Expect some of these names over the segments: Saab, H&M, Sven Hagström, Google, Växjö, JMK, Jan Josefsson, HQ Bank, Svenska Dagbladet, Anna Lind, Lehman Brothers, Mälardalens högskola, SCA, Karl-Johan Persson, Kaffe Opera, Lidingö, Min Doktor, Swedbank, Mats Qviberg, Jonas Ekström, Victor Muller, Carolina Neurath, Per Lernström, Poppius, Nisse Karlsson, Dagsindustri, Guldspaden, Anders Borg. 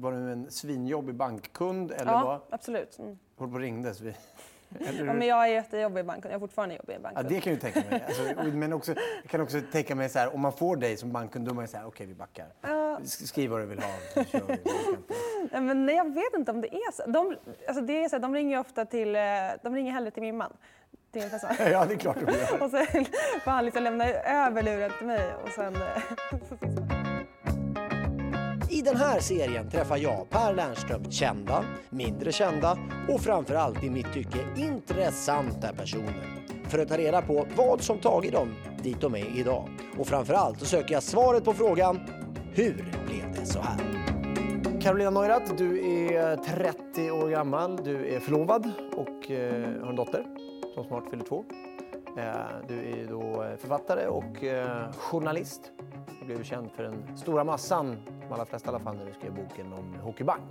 Var du en svinjobbig bankkund? Eller ja, vad? Absolut. Mm. Håll på ringdes vi. Ja, men jag är jättejobbig bankkund. Jag är fortfarande jobbig bankkund. Ja, det kan jag tänka mig. Alltså, men också, jag kan också tänka mig så här, om man får dig som bankkund, då man säger okej, vi backar. Ja. Skriv vad du vill ha. Så kör vi. Ja, men nej, jag vet inte om det är så. Det är så här, de ringer ofta till, de ringer hellre till min man. Det är så. Ja, det är klart. Och sen får han liksom lämna över luren till mig. Och sen... I den här serien träffar jag Per Lernström kända, mindre kända och framförallt i mitt tycke intressanta personer. För att ta reda på vad som tagit dem dit de är idag. Och framförallt så söker jag svaret på frågan, hur blev det så här? Carolina Neurath, du är 30 år gammal, du är förlovad och har en dotter som snart fyller 2. Du är då författare och journalist. Du blev känd för den stora massan, de allra flesta i alla fall, när du skrev boken om HQ Bank.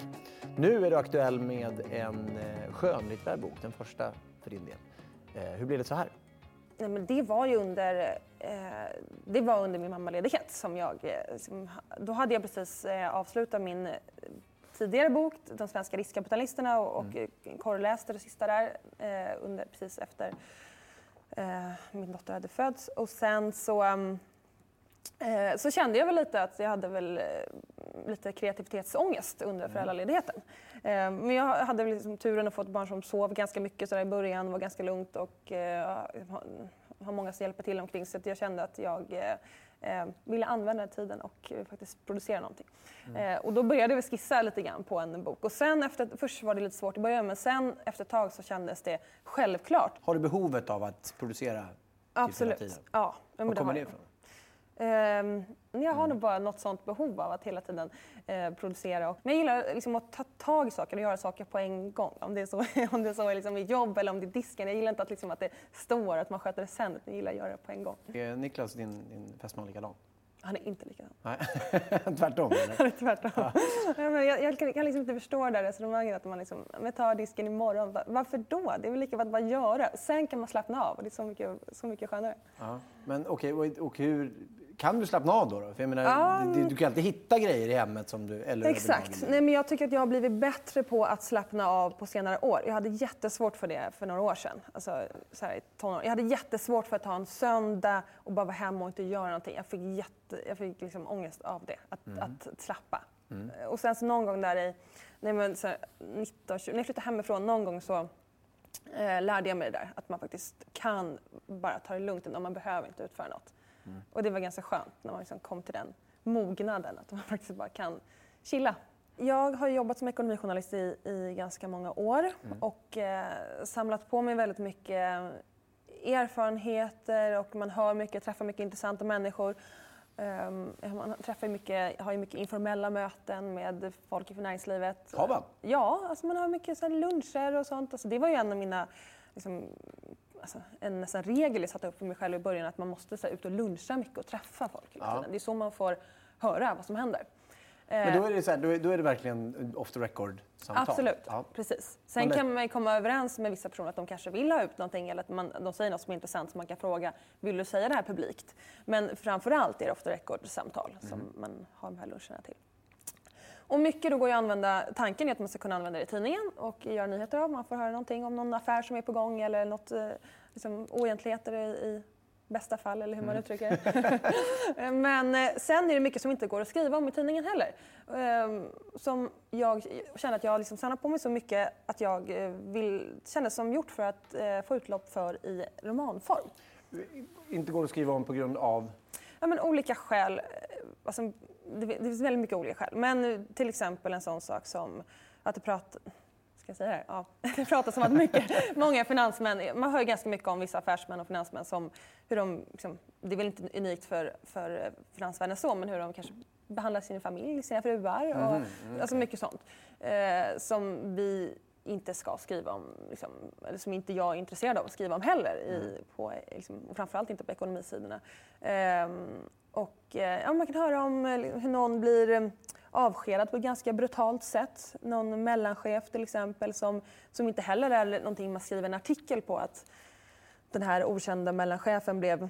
Nu är du aktuell med en skönlitterär bok, den första för din del. Hur blev det så här? Nej, men det var ju under min mammaledighet som då hade jag precis avslutat min tidigare bok, De svenska riskkapitalisterna, och korreläste det sista där precis efter min dotter hade fötts. Och sen så kände jag väl lite att jag hade väl lite kreativitetsångest under föräldraledigheten. Men jag hade väl liksom turen att få ett barn som sov ganska mycket så där i början, var ganska lugnt och har många som hjälper till omkring, så att jag kände att jag ville använda tiden och faktiskt producera någonting. Och då började vi skissa lite grann på en bok. Och sen först var det lite svårt i början, men sen efter ett tag så kändes det självklart. Har du behovet av att producera? Absolut, ja. Var kommer det ifrån? Jag har nog bara något sånt behov av att hela tiden producera. Men jag gillar liksom att ta tag i saker och göra saker på en gång. Om det är så liksom i jobb eller om det är disken. Jag gillar inte att, liksom, att det står att man sköter det sen. Jag gillar att göra det på en gång. Är Niklas, din fästman, likadan? Han är inte likadan. Nej, tvärtom. Eller? Han är tvärtom. Ja. Men jag kan liksom inte förstå det där resonemanget att man liksom, tar disken imorgon. Varför då? Det är väl lika bra att bara göra. Sen kan man slappna av och det är så mycket skönare. Ja. Men okej, och hur... Kan du slappna av då? För jag menar, du kan alltid hitta grejer i hemmet som du... Eller exakt. Nej, men jag tycker att jag har blivit bättre på att slappna av på senare år. Jag hade jättesvårt för det för några år sedan. Alltså, så här, jag hade jättesvårt för att ta en söndag och bara vara hemma och inte göra någonting. Jag fick liksom ångest av det, att slappa. Mm. Och sen så någon gång där när jag flyttade hemifrån någon gång så... lärde jag mig det där. Att man faktiskt kan bara ta det lugnt om man behöver inte utföra något. Mm. Och det var ganska skönt när man liksom kom till den mognaden att man faktiskt bara kan chilla. Jag har jobbat som ekonomijournalist i ganska många år och samlat på mig väldigt mycket erfarenheter och man hör mycket, träffar mycket intressanta människor. Man har ju mycket informella möten med folk i näringslivet. Har man? Ja, alltså man har mycket så här luncher och sånt. Alltså det var ju en av mina... Liksom, en nästan regel jag satte upp för mig själv i början att man måste så här, ut och luncha mycket och träffa folk hela tiden. Det är så man får höra vad som händer. Men då är det så här, då är det verkligen off the record-samtal. Absolut, precis. Sen kan man komma överens med vissa personer att de kanske vill ha ut någonting eller att de säger något som är intressant som man kan fråga, vill du säga det här publikt? Men framförallt är det off the record-samtal som man har de här luncherna till. Och mycket då går ju att använda, tanken är att man ska kunna använda det i tidningen och göra nyheter av. Man får höra någonting om någon affär som är på gång eller något liksom, oegentligheter i bästa fall eller hur man uttrycker det. Men sen är det mycket som inte går att skriva om i tidningen heller. Som jag känner att jag liksom samlar på mig så mycket att jag känner som gjort för att få utlopp för i romanform. Inte går att skriva om på grund av? Ja, men olika skäl. Alltså, det finns väldigt mycket olika skäl. Men till exempel en sån sak som att det pratas om att många finansmän, man hör ju ganska mycket om vissa affärsmän och finansmän som hur de, liksom, det är väl inte unikt för finansvärlden så, men hur de kanske behandla sin familj, sina fruar och alltså mycket sånt som vi inte ska skriva om, liksom, eller som inte jag är intresserad av att skriva om heller på, liksom, och framförallt inte på ekonomisidorna. Man kan höra om hur någon blir avskedad på ett ganska brutalt sätt. Någon mellanchef till exempel som inte heller är någonting man skriver en artikel på, att den här okända mellanchefen blev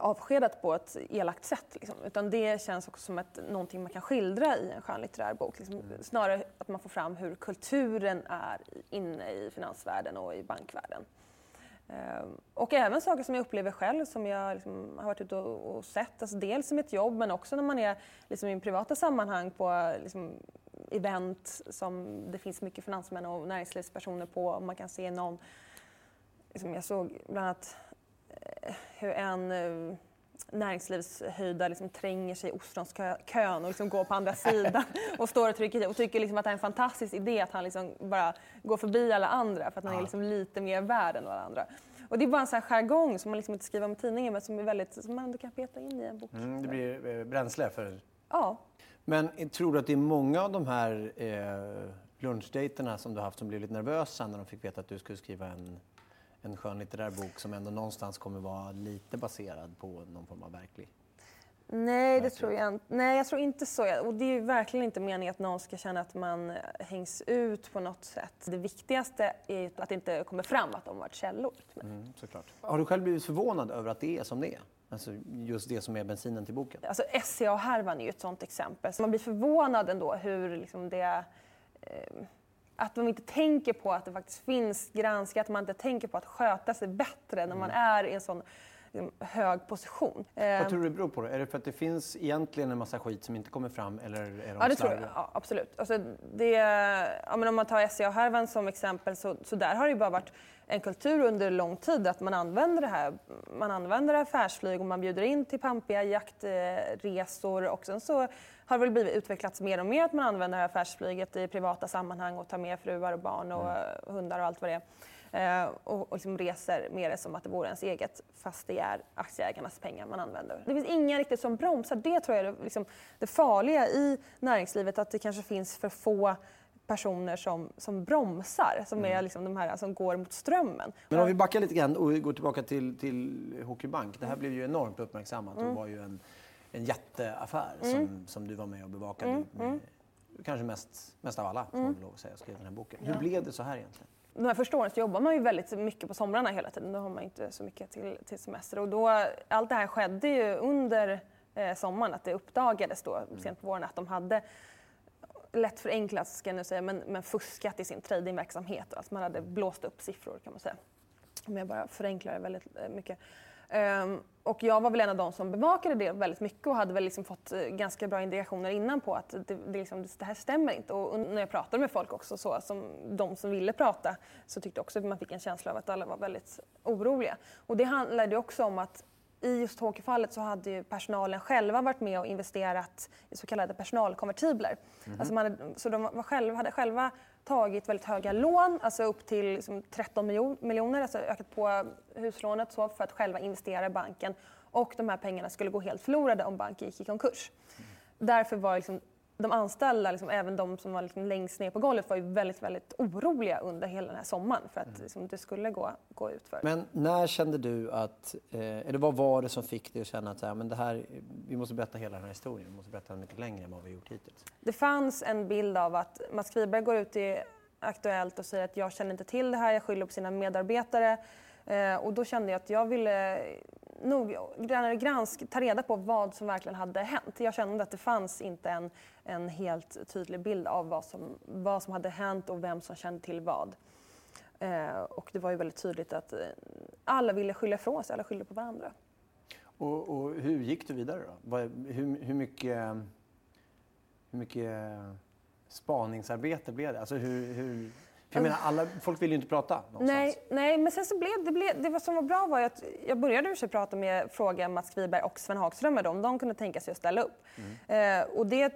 avskedat på ett elakt sätt. Liksom. Utan det känns också som att någonting man kan skildra i en skönlitterär bok. Liksom. Snarare att man får fram hur kulturen är inne i finansvärlden och i bankvärlden. Och även saker som jag upplever själv, som jag liksom har varit ute och sett. Alltså dels i mitt jobb, men också när man är liksom i privata sammanhang på liksom event som det finns mycket finansmän och näringslivspersoner på. Och man kan se någon... Liksom jag såg bland annat hur en näringslivshöjda liksom tränger sig i ostronskön och liksom går på andra sidan och står och trycker i och tycker liksom att det är en fantastisk idé att han liksom bara går förbi alla andra för att han är liksom lite mer värd än alla andra. Och det är bara en sån här jargong som man liksom inte skriver om i tidningen, men som är väldigt, som man ändå kan peta in i en bok. Det blir bränsle för... Ja. Men tror du att det är många av de här lunchdejterna som du har haft som blev lite nervösa när de fick veta att du skulle skriva en skönlitterär bok som ändå någonstans kommer vara lite baserad på någon form av verklig? Nej, det tror jag inte. Nej, jag tror inte så. Och det är ju verkligen inte meningen att någon ska känna att man hängs ut på något sätt. Det viktigaste är att det inte kommer fram att de varit källor. Såklart. Har du själv blivit förvånad över att det är som det är? Alltså just det som är bensinen till boken? Alltså SCA-härvan är ju ett sånt exempel. Så man blir förvånad ändå hur liksom det... Att de inte tänker på att det faktiskt finns granskning, att man inte tänker på att sköta sig bättre när man är i en sån hög position. Vad tror du det beror på det? Är det för att det finns egentligen en massa skit som inte kommer fram, eller är de slarviga? Ja, det tror jag. Ja, absolut. Alltså, men om man tar SCA-härvan som exempel, så där har det ju bara varit en kultur under lång tid att man använder det här. Man använder affärsflyg och man bjuder in till pampiga jaktresor, och sen så har det väl blivit utvecklats mer och mer att man använder affärsflyget i privata sammanhang och tar med fruar och barn och hundar och allt vad det är. Och liksom reser mer som att det vore ens eget, fast det är aktieägarnas pengar man använder. Det finns ingen riktigt som bromsar. Det tror jag är liksom det farliga i näringslivet, att det kanske finns för få personer som bromsar, som är liksom de här som går mot strömmen. Men om vi backar lite grann och går tillbaka till HQ Bank. Det här blev ju enormt uppmärksammat och var ju en jätteaffär som du var med och bevakade. Kanske mest av alla, får man lov att säga, skrev den här boken. Hur blev det så här egentligen? De här första åren så jobbar man ju väldigt mycket på somrarna hela tiden. Då har man inte så mycket till semester. Och då, allt det här skedde ju under sommaren, att det uppdagades då sent på våren att de hade, lätt förenklat ska jag nu säga, men fuskat i sin tradingverksamhet. Alltså man hade blåst upp siffror, kan man säga. Om jag bara förenklar det väldigt mycket. Och jag var väl en av de som bevakade det väldigt mycket och hade väl liksom fått ganska bra indikationer innan på att det här stämmer inte. Och när jag pratade med folk också, så som de som ville prata, så tyckte också att man fick en känsla av att alla var väldigt oroliga. Och det handlade också om att i just HK-fallet så hade ju personalen själva varit med och investerat i så kallade personalkonvertibler. Alltså de hade själva tagit väldigt höga lån, alltså upp till liksom 13 miljoner, alltså ökat på huslånet så, för att själva investera i banken. Och de här pengarna skulle gå helt förlorade om banken gick i konkurs. Därför var liksom de anställda, liksom, även de som var liksom längst ner på golvet, var ju väldigt, väldigt oroliga under hela den här sommaren för att liksom, det skulle gå ut för. Men när kände du att, eller vad var det som fick dig att känna att men det här, vi måste berätta hela den här historien, vi måste berätta den mycket längre än vad vi gjort hittills? Det fanns en bild av att Mats Qviberg går ut i Aktuellt och säger att jag känner inte till det här, jag skyller på sina medarbetare. Och då kände jag att jag ville nog ta reda på vad som verkligen hade hänt. Jag kände att det fanns inte en helt tydlig bild av vad som hade hänt och vem som kände till vad. Och det var ju väldigt tydligt att alla ville skylla ifrån sig, alla skyllde på varandra. Och hur gick du vidare då? Hur mycket spaningsarbete blev det? Alltså hur... För jag menar, folk vill ju inte prata någonstans. Nej, men sen så blev det vad som var bra var ju att jag började prata med Mats Qviberg och Sven Hagström med dem. De kunde tänka sig att ställa upp. Och det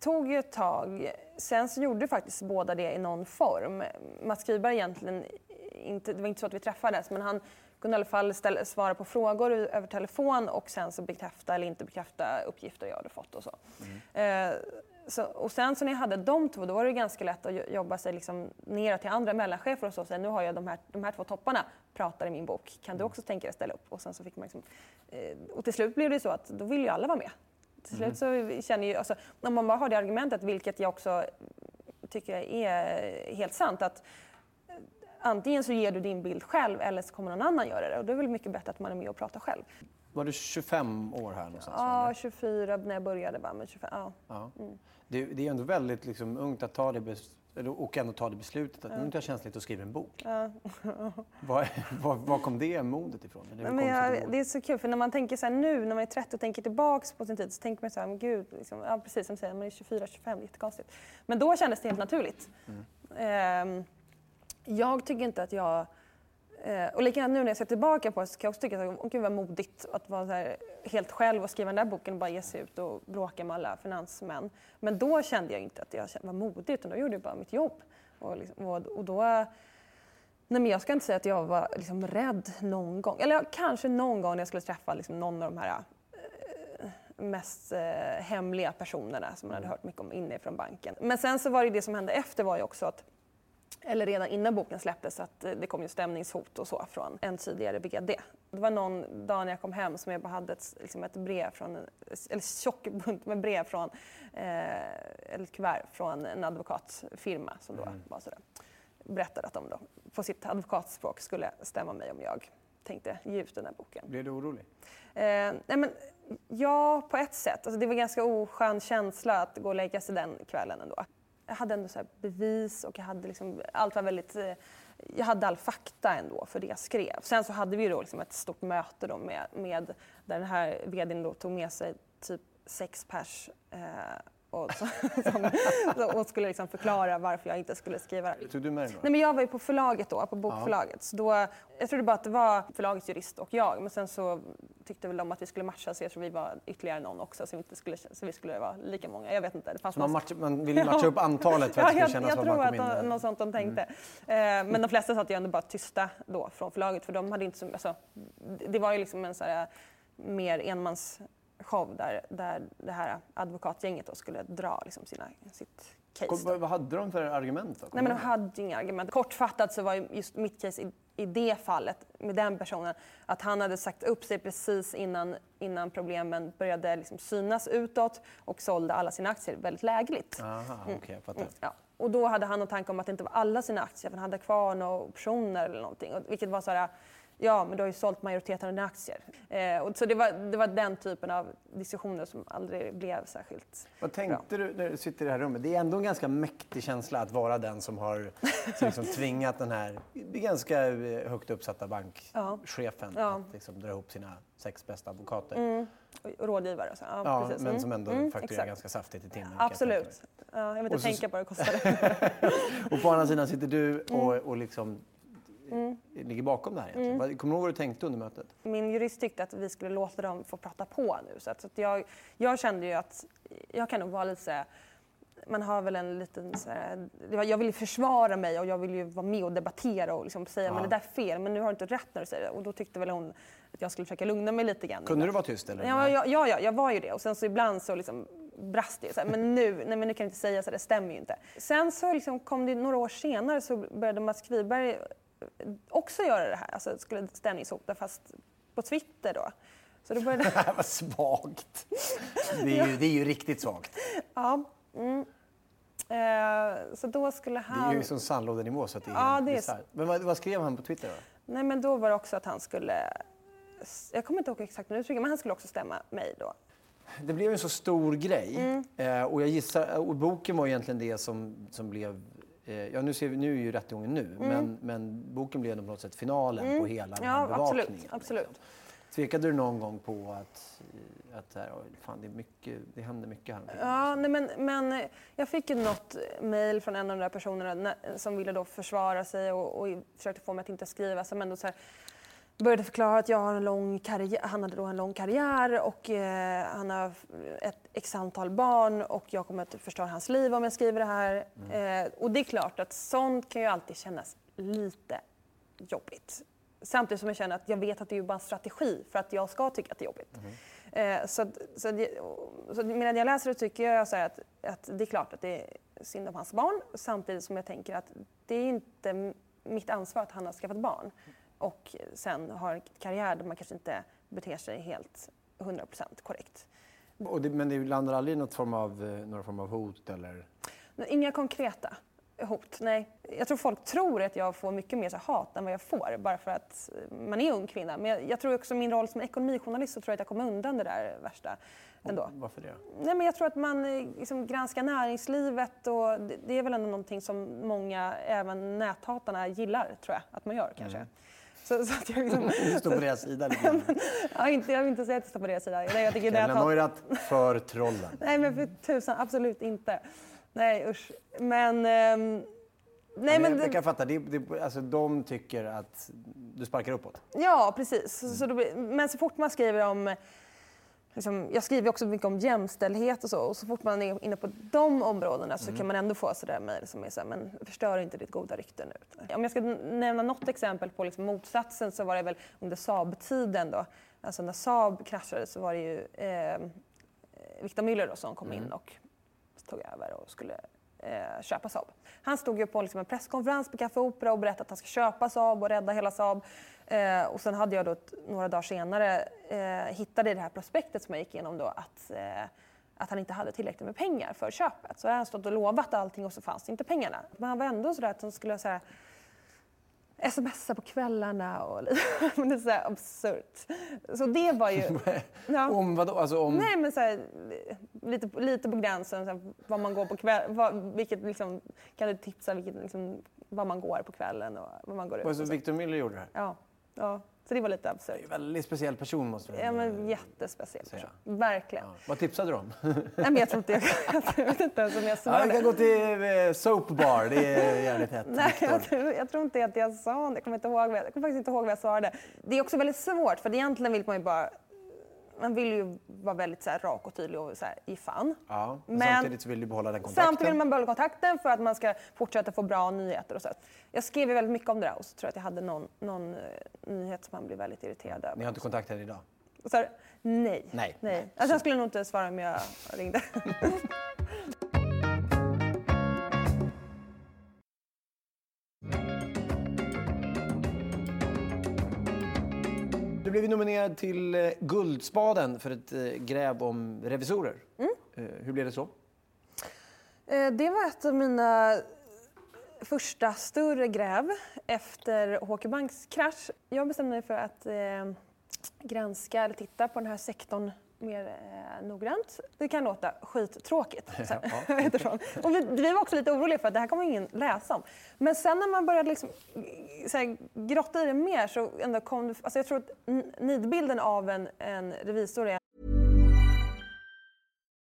tog ju ett tag. Sen så gjorde faktiskt båda det i någon form. Mats Qviberg egentligen inte, det var inte så att vi träffades, men han kunde i alla fall svara på frågor över telefon och sen så bekräfta eller inte bekräfta uppgifter jag hade fått och så. Mm. Och sen så när jag hade de två, då var det ganska lätt att jobba sig liksom ner till andra mellanchefer och så och säga, nu har jag de här två topparna pratar i min bok. Kan du också tänka dig ställa upp? Och sen så fick man liksom, och till slut blev det så att då vill ju alla vara med. Till slut så känner ju, alltså, om man bara har det argumentet, vilket jag också tycker är helt sant, att antingen så ger du din bild själv eller så kommer någon annan göra det. Och då är det väl mycket bättre att man är med och pratar själv. Var du 25 år här någonstans? Ja, 24 när jag började. Men 25, ja. Mm. Det är ändå väldigt liksom, ungt att ta det och ändå ta det beslutet att nu inte jag känsligt att skriva en bok. Ja. Var kom det modet ifrån? Det är så kul, för när man tänker så här nu, när man är 30 och tänker tillbaka på sin tid, så tänker man så här, men gud, liksom, ja, precis som säger, man är 24-25, jättekonstigt. Men då kändes det helt naturligt. Mm. Jag tycker inte att jag... Och likadant nu när jag ser tillbaka på det så kan jag också tycka att det var modigt att vara så här helt själv och skriva den där boken och bara ge sig ut och bråka med alla finansmän. Men då kände jag inte att jag var modig, utan då gjorde jag bara mitt jobb. Och då... Nej, men jag ska inte säga att jag var liksom rädd någon gång. Eller kanske någon gång när jag skulle träffa liksom någon av de här mest hemliga personerna som man hade hört mycket om inne från banken. Men sen så var det som hände efter var ju också att, eller redan innan boken släpptes, att det kom ju stämningshot och så från en tidigare VD. Det var någon dag när jag kom hem som jag bara hade ett brev från, eller tjock bunt med brev från, eller kuvert från en advokatfirma som då var sådär, berättade att de då på sitt advokatspråk skulle stämma mig om jag tänkte ge ut den här boken. Blev du orolig? Nej men ja, på ett sätt. Alltså, det var en ganska oskön känsla att gå och lägga sig den kvällen ändå. Jag hade ändå så här bevis och jag hade liksom, allt var väldigt, jag hade all fakta ändå för det jag skrev. Sen så hade vi då liksom ett stort möte då med där den här vdn då tog med sig typ 6 pers och skulle liksom förklara varför jag inte skulle skriva det. Tog du med dig då? Nej, men jag var ju på förlaget då, på bokförlaget. Så då, jag trodde bara att det var förlagets jurist och jag, men sen så tyckte väl de att vi skulle matcha, så jag tror vi var ytterligare någon också, så vi skulle vara lika många. Jag vet inte. Det fanns man ville matcha upp antalet för att det skulle kännas som att man kom in. Jag tror att något sånt de tänkte. Men de flesta satt ju ändå bara tysta då från förlaget, för de hade inte så, alltså, det var ju liksom en så här mer enmans show där det här advokatgänget då skulle dra liksom sitt case. Vad hade de för argument då? Nej, men de hade inga argument. Kortfattat så var just mitt case i det fallet med den personen att han hade sagt upp sig precis innan problemen började liksom synas utåt och sålde alla sina aktier väldigt lägligt. Aha, okej, jag fattar. Ja. Och då hade han någon tanke om att det inte var alla sina aktier, för han hade kvar några optioner eller någonting, vilket var så här. Ja, men du har ju sålt majoriteten av dina aktier. Och så det var den typen av diskussioner som aldrig blev särskilt. Vad tänkte du när du sitter i det här rummet? Det är ändå en ganska mäktig känsla att vara den som har liksom tvingat den här ganska högt uppsatta bankchefen att liksom dra ihop sina 6 bästa advokater. Mm. Och rådgivare och så. Ja, ja, precis. Men som ändå fakturerar ganska saftigt i timmen. Absolut. Ja, jag vet inte tänka på det kostade. Och på andra sidan sitter du och liksom... ligger bakom det här egentligen. Kommer du ihåg vad du tänkte under mötet? Min jurist tyckte att vi skulle låta dem få prata på nu. Så att jag kände ju att jag kan nog vara lite så här, man har väl en liten så här, jag vill ju försvara mig och jag vill ju vara med och debattera och liksom säga men det där är fel, men nu har du inte rätt när du säger det. Och då tyckte väl hon att jag skulle försöka lugna mig lite grann. Kunde du vara tyst eller? Ja, jag var ju det. Och sen så ibland så liksom brast det. Men nu kan jag inte säga så här, det stämmer ju inte. Sen så liksom kom det några år senare så började Mats Qviberg också göra det här, alltså skulle stämningshota fast på Twitter då. Så då började... Det här var svagt. Det är ju riktigt svagt. Ja. Mm. Så då skulle han... Det är ju som sandlådenivå så att det är... Ja, det är så. Men vad skrev han på Twitter då? Nej, men då var det också att han skulle... Jag kommer inte ihåg exakt nu, men han skulle också stämma mig då. Det blev en så stor grej. Och jag gissar... Och boken var egentligen det som blev... Ja, nu är ju rättegången nu, men boken blev ändå på något sätt finalen på hela den här bevakningen. Absolut. Liksom. Tvekade du någon gång på att fan, det händer mycket här? Ja, nej, men jag fick ju något mejl från en av de där personerna som ville då försvara sig och försökte få mig att inte skriva, som ändå så här, började förklara att jag har han hade då en lång karriär och han har ett x antal barn och jag kommer att förstöra hans liv om jag skriver det här. Och det är klart att sånt kan ju alltid kännas lite jobbigt. Samtidigt som jag känner att jag vet att det är ju bara en strategi för att jag ska tycka att det är jobbigt. Mm. Så medan jag läser det tycker jag så här att det är klart att det är synd om hans barn. Samtidigt som jag tänker att det är inte mitt ansvar att han har skaffat barn. Och sen har en karriär där man kanske inte beter sig helt 100% korrekt. Men det landar aldrig i någon form av hot eller? Inga konkreta hot, nej. Jag tror folk tror att jag får mycket mer så hat än vad jag får bara för att man är ung kvinna. Men jag tror också min roll som ekonomijournalist så tror jag att jag kommer undan det där värsta ändå. Och varför det? Nej, men jag tror att man liksom granskar näringslivet och det är väl ändå någonting som många, även näthatarna, gillar tror jag att man gör kanske. Mm. Så att jag liksom... står på deras sida. Jag vill inte säga att jag står på deras sida. Nej, jag tycker Carolina Neurath för trollen. Nej, men för tusan, absolut inte. Nej, usch. Men jag kan fatta. Alltså, de tycker att du sparkar uppåt. Ja, precis. Mm. Men så fort man skriver om... Liksom, jag skriver också mycket om jämställdhet och så fort man är inne på de områdena så kan man ändå få sådär mejl som är så här, men förstör inte ditt goda rykte nu. Om jag ska nämna något exempel på liksom motsatsen så var det väl under Saab-tiden då. Alltså när Saab kraschade så var det ju Victor Muller då, som kom in och tog över och skulle köpa Saab. Han stod ju på liksom en presskonferens på Kaffe Opera och berättade att han ska köpa Saab och rädda hela Saab. Och sen hade jag då några dagar senare hittade i det här prospektet som jag gick igenom då att han inte hade tillräckligt med pengar för köpet. Så han stod och lovat allting och så fanns inte pengarna. Men han var ändå sådär att han skulle såhär, smsa på kvällarna och men det är så här absurt. Så det var ju ja. Om vadå? Alltså om... Nej men så här, lite på gränsen så här, vad man går på kväll, vilket liksom, kan du tipsa vilket liksom, vad man går på kvällen och vad man går ut. Alltså Victor Muller gjorde det. Ja. Så det var lite absurt. Det är en väldigt speciell person måste jag. Ja men jättespeciell person. Verkligen. Ja. Vad tipsade du om? Nej men jag tror inte jag vet inte ens om jag sa det. Jag kan gå till Soap Bar, det är jävligt hett. Nej jag tror inte att jag sa det. Jag kommer faktiskt inte ihåg vad jag sa det. Det är också väldigt svårt för egentligen vill man ju bara man vill ju vara väldigt så här, rak och tydlig och så här, i fan. Ja, men samtidigt vill du behålla den kontakten. Samtidigt vill man behålla kontakten för att man ska fortsätta få bra nyheter och så. Jag skrev ju väldigt mycket om det där och så tror jag att jag hade någon nyhet som man blev väldigt irriterad över. Ni har inte kontakt här idag? Så här, nej. Alltså jag skulle nog inte svara om jag ringde. Du blev nominerad till Guldspaden för ett gräv om revisorer. Mm. Hur blev det så? Det var ett av mina första större gräv efter HQ Banks krasch. Jag bestämde mig för att granska eller titta på den här sektorn mer noggrant. Det kan låta skittråkigt. Ja. Och vi var också lite oroliga för att det här kommer ingen läsa om. Men sen när man började liksom, så här, grotta i det mer så ändå kom det... Alltså jag tror att nidbilden av en revisor är...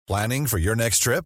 Planning for your next trip?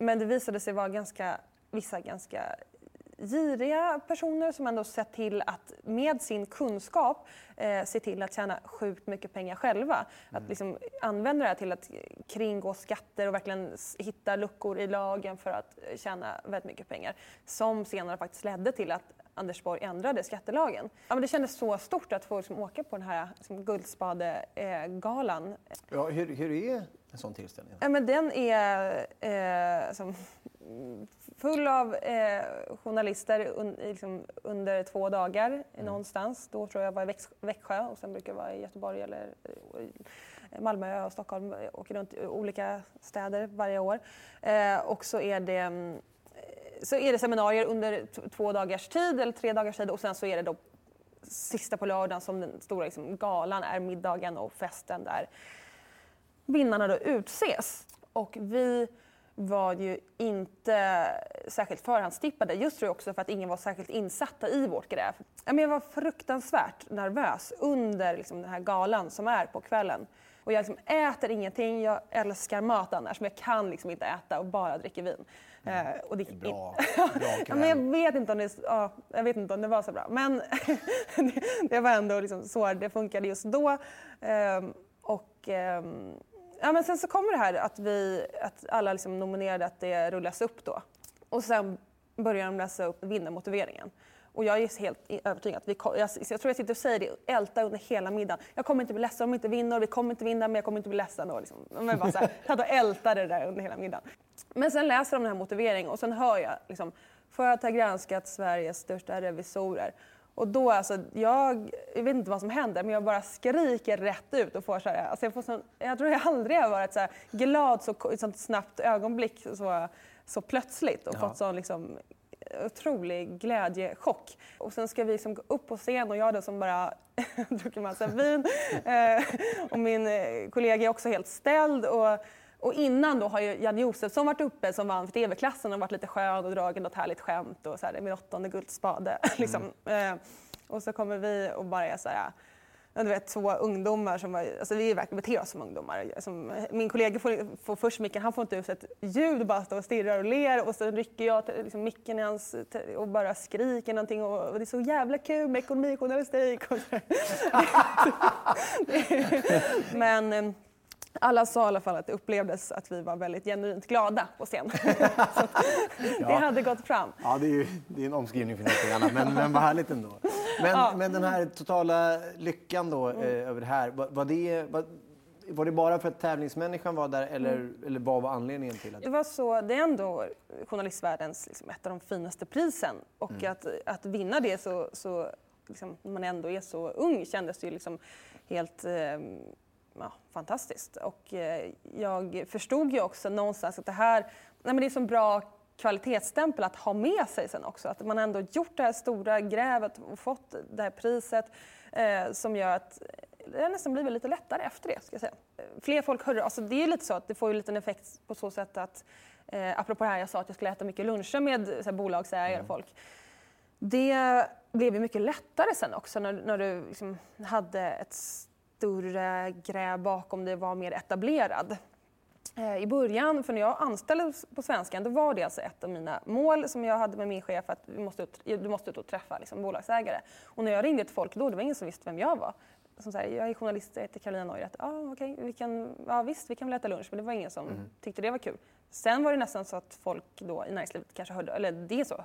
Men det visade sig vara vissa ganska giriga personer som ändå sett till att med sin kunskap se till att tjäna sjukt mycket pengar själva. Att liksom använda det här till att kringgå skatter och verkligen hitta luckor i lagen för att tjäna väldigt mycket pengar. Som senare faktiskt ledde till att Anders Borg ändrade skattelagen. Ja, men det kändes så stort att få liksom åka på den här liksom, Guldspadegalan. Ja, hur är en sån tillställning? Ja, men den är full av journalister under 2 dagar någonstans. Då tror jag var i Växjö och sen brukar jag vara i Göteborg eller Malmö och Stockholm. Jag åker runt i olika städer varje år. Och så är det seminarier under 2 dagars tid eller 3 dagars tid och sen så är det då sista på lördagen som den stora galan är, middagen och festen där vinnarna då utses. Och vi var ju inte särskilt förhandstippade, just tror jag också för att ingen var särskilt insatta i vårt gräv. Jag var fruktansvärt nervös under den här galan som är på kvällen. Och jag äter ingenting, jag älskar mat annars, men jag kan inte äta och bara dricker vin. Och det gick bra kväll. Jag vet inte om det var så bra, men det var ändå så det funkade just då. Men sen så kommer det här att alla nominerade att det rullas upp då. Och sen börjar de läsa upp vinnarmotiveringen. Och jag är helt övertygad. Jag tror jag sitter och säger det älta under hela middagen. Jag kommer inte bli ledsen om vi inte vinner. Vi kommer inte vinna, men jag kommer inte bli ledsen. Men bara så här, jag ältade det där under hela middagen. Men sen läser de den här motiveringen och sen hör jag för att ha granskat Sveriges största revisorer. Och då jag vet inte vad som händer, men jag bara skriker rätt ut och får jag tror jag aldrig har varit så här glad så snabbt ögonblick så plötsligt och fått sån otrolig glädjechock. Och sen ska vi gå upp på scen och jag då som bara druckit massa vin och min kollega är också helt ställd och innan då har ju Jan Josefsson varit uppe som vann för tv-klassen och varit lite skön och dragit något härligt skämt och min 8:e guldspade och så kommer vi och bara är två ungdomar som var, vi verkligen beter oss som ungdomar. Min kollega får först micken, han får inte ut ett ljud, bara står och stirrar och ler och så rycker jag micken i hans och bara skriker någonting och det är så jävla kul med ekonomi och journalistik. Men alla sa i alla fall att det upplevdes att vi var väldigt genuint glada på scen. Det hade gått fram. Ja, det är en omskrivning för något annat, men var härligt ändå. Men den här totala lyckan då över det här, var det bara för att tävlingsmänniskan var där eller vad var anledningen till att... Det var så, det är ändå journalistvärldens ett av de finaste prisen och att vinna det så man ändå är så ung kändes det ju helt... fantastiskt. Och jag förstod ju också någonstans att det här... det är som bra kvalitetsstämpel att ha med sig sen också. Att man ändå gjort det här stora grävet och fått det här priset som gör att det nästan blivit lite lättare efter det, ska jag säga. Fler folk hörde... det är lite så att det får ju lite en effekt på så sätt att... apropå det här jag sa att jag skulle äta mycket luncher med bolagsägare och folk. Det blev ju mycket lättare sen också när du hade ett... stora gräv bakom det var mer etablerad. I början, för när jag anställdes på Svenskan, då var det ett av mina mål som jag hade med min chef att du måste ut och träffa bolagsägare. Och när jag ringde till folk då, det var ingen som visste vem jag var. Som så här, jag är journalist, jag heter Carolina Neurath. Vi kan väl äta lunch, men det var ingen som tyckte det var kul. Sen var det nästan så att folk då i näringslivet kanske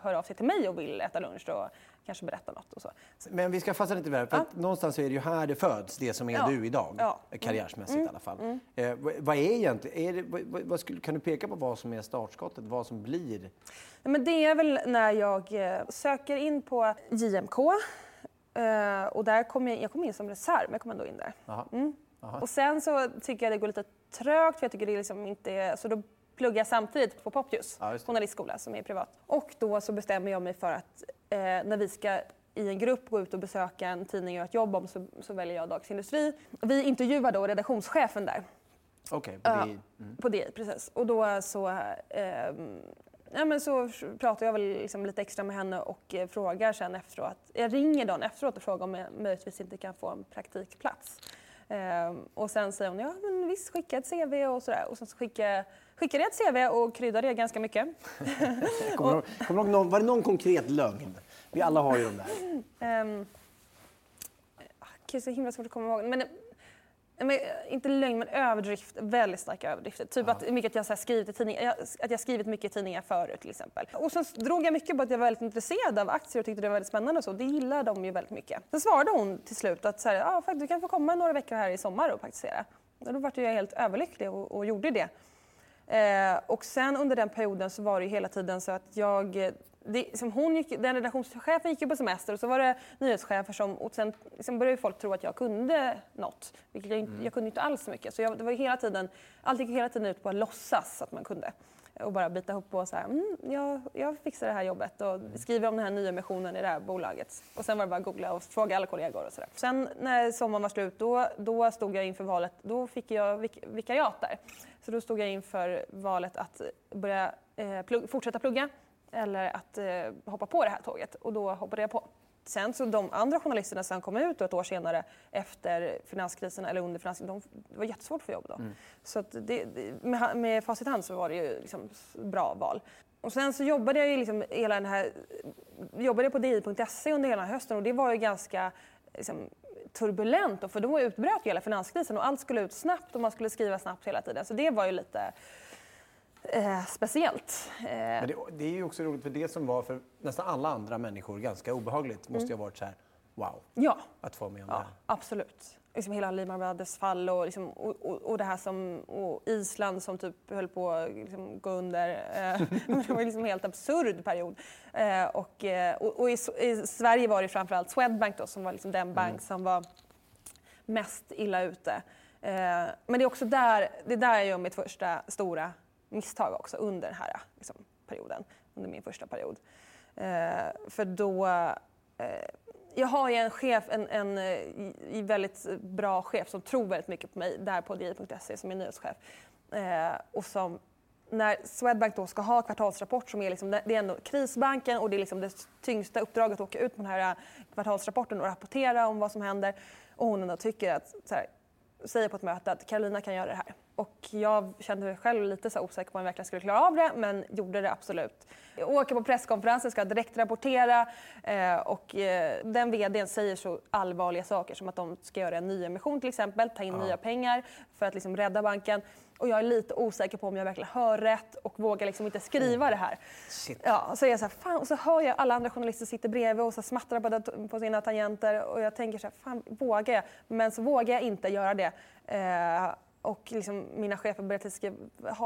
hör av sig till mig och vill äta lunch och kanske berätta något och så. Men vi ska fasta lite där, för att någonstans är det ju här det föds, det som är du idag, karriärsmässigt i alla fall. Vad är egentligen, kan du peka på vad som är startskottet, vad som blir? Men det är väl när jag söker in på JMK och där kom jag in som reserv, men jag kom ändå in där. Aha. Och sen så tycker jag det går lite trögt, för jag tycker det inte är... Så då pluggar jag samtidigt på Poppius, journalistskola som är privat. Och då så bestämmer jag mig för att när vi ska i en grupp gå ut och besöka en tidning och göra ett jobb om så väljer jag Dagsindustri. Vi intervjuar då redaktionschefen där. Okej, på DI, precis. Och då så... så pratar jag väl lite extra med henne och frågar sen efteråt. Jag ringer dagen efteråt och frågar om jag möjligtvis inte kan få en praktikplats. Och sen säger hon, visst, skicka ett CV och sådär. Och sen så skickade jag ett CV och kryddade det ganska mycket. Var det någon konkret lögn? Vi alla har ju de där. Så himla svårt att komma ihåg. Men inte lögn, men överdrift, väldigt starka överdrifter. Typ att jag skrivit mycket i tidningar förut till exempel. Och sen drog jag mycket på att jag var väldigt intresserad av aktier och tyckte det var väldigt spännande och så. Det gillade de ju väldigt mycket. Sen svarade hon till slut att du kan få komma några veckor här i sommar och praktisera. Och då var jag helt överlycklig och gjorde det. Och sen under den perioden så var det hela tiden så att jag... Det, som hon gick, den redaktionschefen gick ju på semester och så var det nyhetschefer som... Och sen liksom började folk tro att jag kunde något. Vilket jag kunde inte alls så mycket. Så det var hela tiden, allt gick hela tiden ut på att låtsas att man kunde. Och bara bita ihop på så här, jag fixar det här jobbet och skriver om den här nyemissionen i det här bolaget. Och sen var det bara att googla och fråga alla kollegor och sådär. Sen när sommaren var slut, då stod jag inför valet. Då fick jag vikariat där. Så då stod jag inför valet att börja fortsätta plugga eller att hoppa på det här tåget. Och då hoppade jag på. Sen så de andra journalisterna som kom ut ett år senare efter finanskrisen eller under finanskrisen, det var jättesvårt för jobb då. Mm. Så att med facit i hand så var det ju liksom bra val. Och sen så jobbade jag ju liksom jobbade på di.se under hela hösten och det var ju ganska liksom turbulent då, för då utbröt ju hela finanskrisen och allt skulle ut snabbt och man skulle skriva snabbt hela tiden. Så det var ju lite... speciellt. Men det är ju också roligt för det som var för nästan alla andra människor ganska obehagligt måste ju ha varit så här, wow, ja. Att få med om det här. Absolut. Liksom hela Lehman Brothers fall och, liksom, och det här som och Island som typ höll på att liksom, gå under. Det var liksom en helt absurd period. Och i Sverige var det framförallt Swedbank då, som var liksom den bank som var mest illa ute. Men det är också där jag gör mitt första stora misstag också under den här liksom, perioden, under min första period. För då... jag har ju en chef, en väldigt bra chef som tror väldigt mycket på mig där på di.se som är nyhetschef. Och som när Swedbank då ska ha kvartalsrapport som är liksom, det är ändå krisbanken och det är liksom det tyngsta uppdraget att åka ut på den här kvartalsrapporten och rapportera om vad som händer. Och hon ändå tycker att, så här, säger på ett möte att Carolina kan göra det här. Och jag kände mig själv lite så osäker på om jag verkligen skulle klara av det, men gjorde det absolut. Jag åker på presskonferensen, ska direkt rapportera och den vdn säger så allvarliga saker som att de ska göra en ny emission till exempel, ta in nya pengar för att liksom rädda banken. Och jag är lite osäker på om jag verkligen hör rätt och vågar liksom inte skriva det här. Shit. Ja, så är jag så här, fan, och så hör jag alla andra journalister sitter bredvid och så smattrar på sina tangenter och jag tänker så här, fan, vågar jag? Men så vågar jag inte göra det. Och liksom mina chefer började skriva,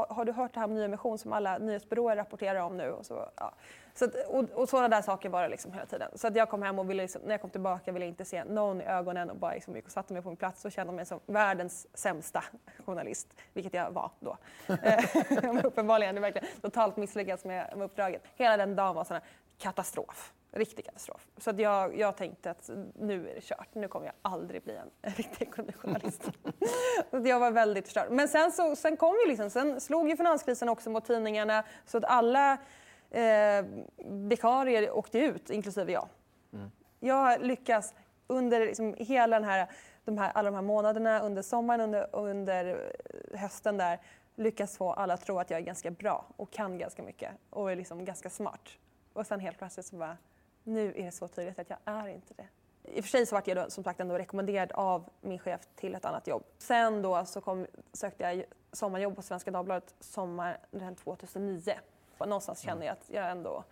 har du hört det här om nyemission som alla nyhetsbyråer rapporterar om nu? Och så, ja. Så att, och sådana där saker var det liksom hela tiden. Så att jag kom hem och ville liksom, när jag kom tillbaka ville jag inte se någon i ögonen och bara liksom, gick och satte mig på min plats och kände mig som världens sämsta journalist. Vilket jag var då. Uppenbarligen, det verkligen totalt misslyckats med uppdraget. Hela den dagen var sån här katastrof. Riktig katastrof. Så att jag tänkte att nu är det kört. Nu kommer jag aldrig bli en riktig journalist. Så jag var väldigt förstörd. Men sen kom ju liksom, sen slog ju finanskrisen också mot tidningarna så att alla vikarier åkte ut, inklusive jag. Mm. Jag lyckas under liksom hela alla de här månaderna, under sommaren, under hösten där, lyckas få alla att tro att jag är ganska bra och kan ganska mycket och är liksom ganska smart. Och sen helt plötsligt så bara... Nu är det så tydligt att jag är inte det. I och för sig så var jag då, som sagt, ändå rekommenderad av min chef till ett annat jobb. Sen då så sökte jag sommarjobb på Svenska Dagbladet sommaren 2009. Någonstans känner jag att jag ändå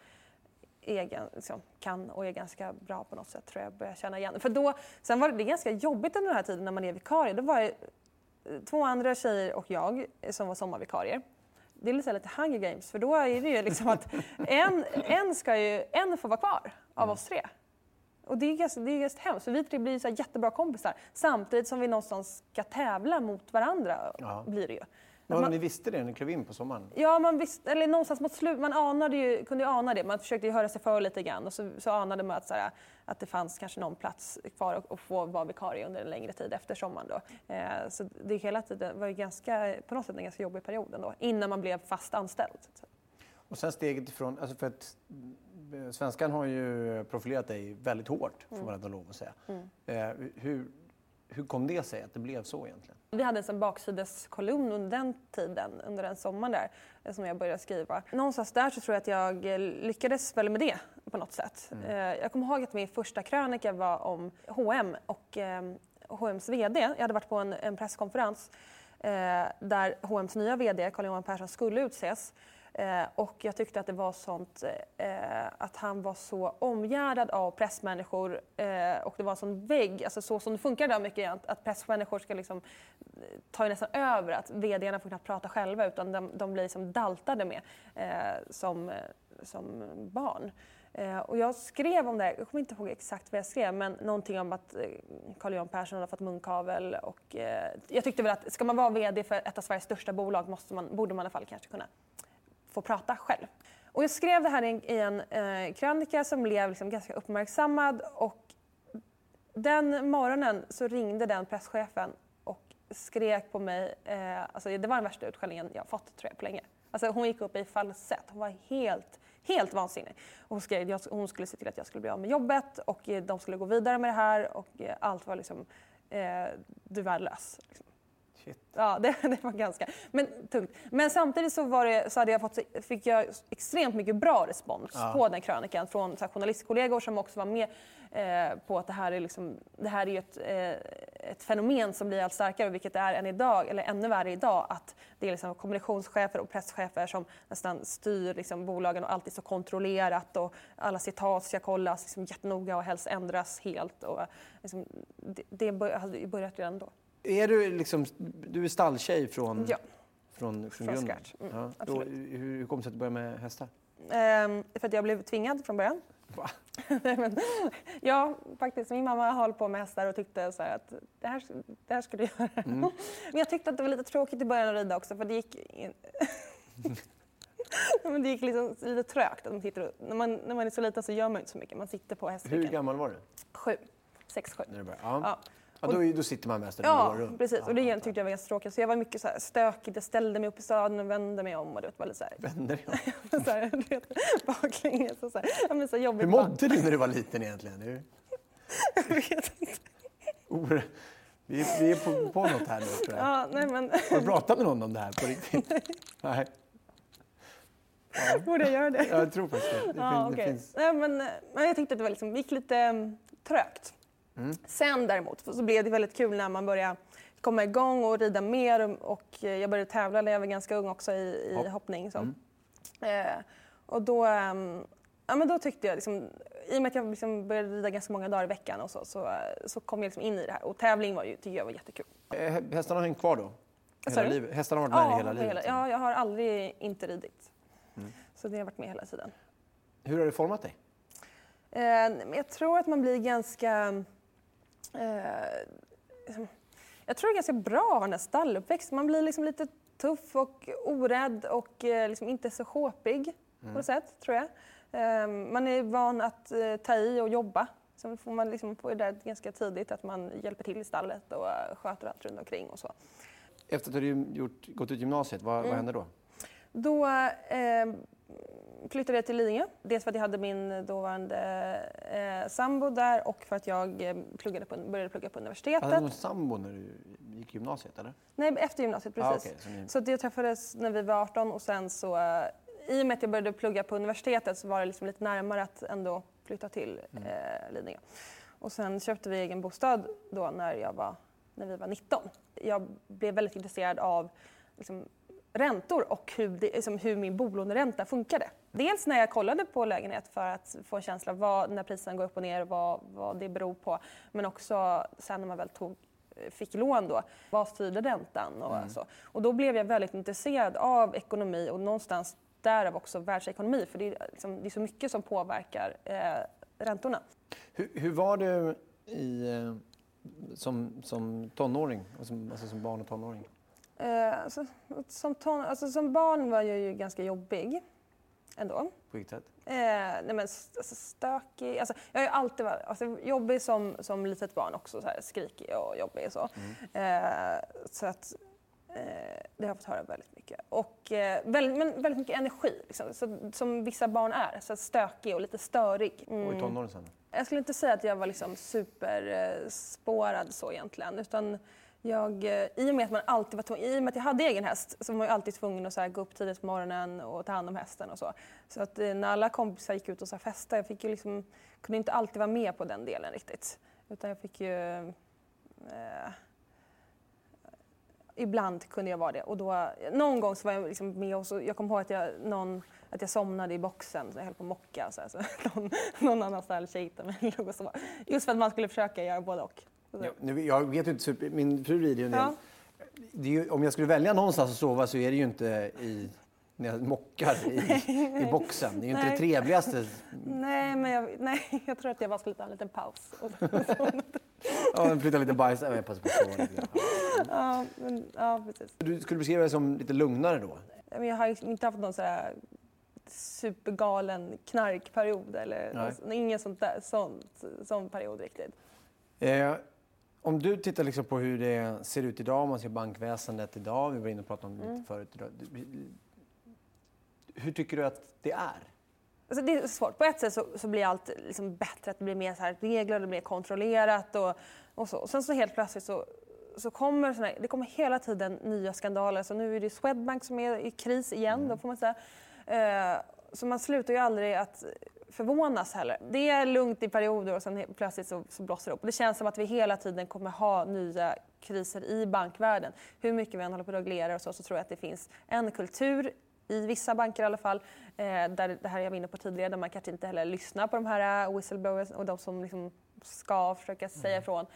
liksom, kan och är ganska bra på något sätt, tror jag börjar känna igen. För då, sen var det ganska jobbigt under den här tiden när man är vikarie. Det var två andra tjejer och jag som var sommarvikarier. Det är lite Hunger Games, för då är det ju liksom att en får vara kvar av oss tre. Och det är just hemskt, för vi tre blir så jättebra kompisar samtidigt som vi någonstans ska tävla mot varandra, blir det ju. Men ni visste det när ni klev in på sommaren? Ja, man visste, eller någonstans mot slut, man anade ju, kunde ju ana det. Man försökte ju höra sig för lite grann och så anade man att, så här, att det fanns kanske någon plats kvar att få vara vikarie under en längre tid efter sommaren då. Så det hela tiden var ju ganska, på något sätt en ganska jobbig period ändå, innan man blev fast anställd. Och sen steget ifrån, alltså för att Svenskan har ju profilerat dig väldigt hårt, får man ändå lov att säga. Hur kom det sig att det blev så egentligen? Vi hade en baksideskolumn under den tiden, under den sommaren där, som jag började skriva. Någonstans där så tror jag att jag lyckades väl med det på något sätt. Jag kommer ihåg att min första krönika var om H&M och H&M's vd. Jag hade varit på en presskonferens där H&M's nya vd, Karl-Johan Persson, skulle utses. Och jag tyckte att det var sånt att han var så omgärdad av pressmänniskor och det var en sån vägg, alltså så som det funkar där mycket egentligen, att pressmänniskor ska liksom ta ju nästan över, att vdarna får knappt prata själva utan de blir liksom daltade med som barn. Och jag skrev om det, jag kommer inte ihåg exakt vad jag skrev, men någonting om att Karl-Johan Persson hade fått munkavel och jag tyckte väl att ska man vara vd för ett av Sveriges största bolag borde man i alla fall kanske kunna få prata själv. Och jag skrev det här i en krönika som blev liksom ganska uppmärksammad och den morgonen så ringde den presschefen och skrek på mig, alltså det var den värsta utskällningen jag fått tror jag på länge. Alltså hon gick upp i falsett, hon var helt vansinnig. Hon skrev att hon skulle se till att jag skulle bli av med jobbet och de skulle gå vidare med det här och allt var liksom du är värdelös. Shit. Ja, det var ganska men tungt. Men samtidigt så var det så hade jag fick jag extremt mycket bra respons på den krönikan från så här, journalistkollegor som också var med på att det här är liksom det här är ju ett fenomen som blir allt starkare, vilket det är än idag eller ännu värre idag, att det är liksom kommunikationschefer och presschefer som nästan styr liksom bolagen och alltid så kontrollerat och alla citat ska kollas liksom jättenoga och helst ändras helt och liksom, det hade börjat redan då. Är du liksom du är stalltjej från grunden? Scratch. Mm, ja. Då, hur kom det sig att du började med hästar? För att jag blev tvingad från början. Va? Ja, faktiskt. Min mamma höll på med hästar och tyckte så här att det här skulle jag göra. Mm. Men jag tyckte att det var lite tråkigt i början att rida också för det gick men det gick liksom lite trögt. När man är så liten så gör man inte så mycket. Man sitter på hästryggen. Hur gammal var du? 6-7. Ja. Ja, då sitter man mest runt. Precis. Och det tyckte jag var ganska tråkigt. Så jag var mycket så här stökig. Jag ställde mig upp i staden och vände mig om. Och det var lite så här... Vände dig om? Baklänges och så här. Ja, men så jobbigt. Hur mådde du när du var liten egentligen? Jag vet inte. Vi är på något här nu, tror jag. Ja, nej, men... Har du pratat med någon om det här på riktigt? Nej. Ja. Borde jag göra det? Ja, jag tror faktiskt det. Okay. Finns... Nej, men jag tyckte att det var liksom, gick lite trögt. Mm. Sen däremot så blev det väldigt kul när man började komma igång och rida mer och jag började tävla när jag var ganska ung också i hoppning. Så. Mm. Och då, ja, men då tyckte jag, liksom, i och med att jag liksom började rida ganska många dagar i veckan och så kom jag liksom in i det här och tävling tycker jag var jättekul. Hästarna har hängt kvar då? Hästarna har varit med hela livet? Ja, jag har aldrig inte ridit. Mm. Så det har varit med hela tiden. Hur har det format dig? Jag tror att man blir ganska... jag tror det är ganska bra att ha den här stalluppväxten. Man blir liksom lite tuff och orädd och liksom inte så skåpig på något sätt, tror jag. Man är van att ta i och jobba. Så får man liksom på det där ganska tidigt att man hjälper till i stallet och sköter allt runt omkring och så. Efter att du gått ut gymnasiet, vad hände då? Då flyttade jag till Lidingö. Dels för att jag hade min dåvarande sambo där och för att jag började plugga på universitetet. Hade du någon sambo när du gick gymnasiet eller? Nej, efter gymnasiet precis. Ah, okay. Så det träffades när vi var 18 och sen så i och med att jag började plugga på universitetet så var det liksom lite närmare att ändå flytta till Lidingö. Och sen köpte vi egen bostad då när vi var 19. Jag blev väldigt intresserad av liksom, räntor och hur min bolåneränta funkade. Dels när jag kollade på lägenhet för att få en känsla av när priserna går upp och ner och vad det beror på. Men också sen när man väl fick lån då, vad styrde räntan och så. Och då blev jag väldigt intresserad av ekonomi och någonstans därav också världsekonomi. För det är så mycket som påverkar räntorna. Hur var du som tonåring, alltså som barn och tonåring? Som barn var jag ju ganska jobbig ändå. På vilket sätt? Stökig. Alltså, jag har ju alltid varit jobbig som litet barn också. Så här, skrikig och jobbig och så. Så att det har fått höra väldigt mycket. Och väldigt mycket energi liksom, som vissa barn är. Så stökig och lite störig. Och i tonåren sen? Jag skulle inte säga att jag var liksom superspårad så egentligen. Utan... I och med att jag hade egen häst så var jag alltid tvungen att så här, gå upp tidigt på morgonen och ta hand om hästen och så. Så att när alla kompisar gick ut och så festade, jag fick ju liksom, kunde inte alltid vara med på den delen riktigt. Utan jag fick ju Ibland kunde jag vara det. Och då, någon gång så var jag liksom med och så, jag kom ihåg att jag somnade i boxen. Så jag höll på att mocka. Så någon annan snäll tjej hittade mig. Just för att man skulle försöka göra både och. Ja, jag vet inte, min fru rider ju en del. Det är ju, om jag skulle välja någonstans att sova så är det ju inte i... när jag mockar i boxen. Det är ju inte det trevligaste. Nej, jag tror att jag bara skulle ta en liten paus. Ja, flytta lite bajs. Jag passar på att lite grann. Ja, precis. Du skulle beskriva det som lite lugnare då? Jag har inte haft någon sådär supergalen knarkperiod. Eller ingen sån period riktigt. Om du tittar liksom på hur det ser ut idag, om man ser bankväsendet idag. Vi var inne och pratade om det lite förut idag. Hur tycker du att det är? Alltså det är svårt. På ett sätt så blir allt liksom bättre. Att det blir mer så här regler, det blir mer kontrollerat och så. Och sen så helt plötsligt så kommer det kommer hela tiden nya skandaler. Så nu är det Swedbank som är i kris igen, då får man säga. Så man slutar ju aldrig att förvånas heller. Det är lugnt i perioder och sen plötsligt så blossar det upp. Och det känns som att vi hela tiden kommer ha nya kriser i bankvärlden. Hur mycket vi än håller på att reglera och så tror jag att det finns en kultur i vissa banker i alla fall, där det här jag var inne på tidigare, där man kanske inte heller lyssnar på de här whistleblowers och de som liksom ska försöka säga ifrån.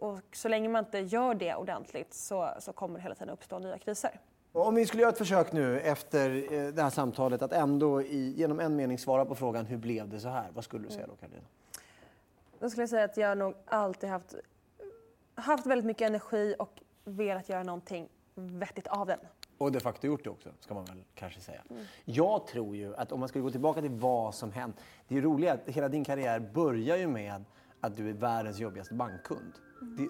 Och så länge man inte gör det ordentligt så kommer det hela tiden uppstå nya kriser. Om vi skulle göra ett försök nu efter det här samtalet att ändå genom en mening svara på frågan hur blev det så här? Vad skulle du säga då, Karolina? Då skulle jag säga att jag nog alltid haft väldigt mycket energi och velat göra någonting vettigt av den. Och de facto gjort det också, ska man väl kanske säga. Jag tror ju att om man skulle gå tillbaka till vad som hänt. Det är ju roligt att hela din karriär börjar ju med att du är världens jobbigaste bankkund.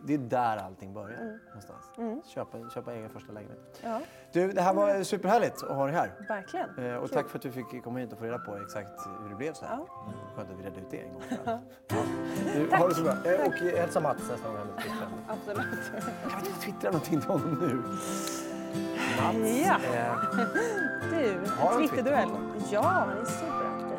Det är där allting börjar någonstans. Köpa egen första lägenhet. Ja. Du, det här var superhärligt att ha dig här. Verkligen. Och tack för att du fick komma hit och få reda på exakt hur det blev så här. Ja. Skönt att vi redde ut det en gång. Du, tack. Ha det så bra. Och hälsa Mats nästa gång. Absolut. Kan vi inte twittra någonting till honom nu? Mats, ja. Du, Twitterduell. Ja, han är superaktiv.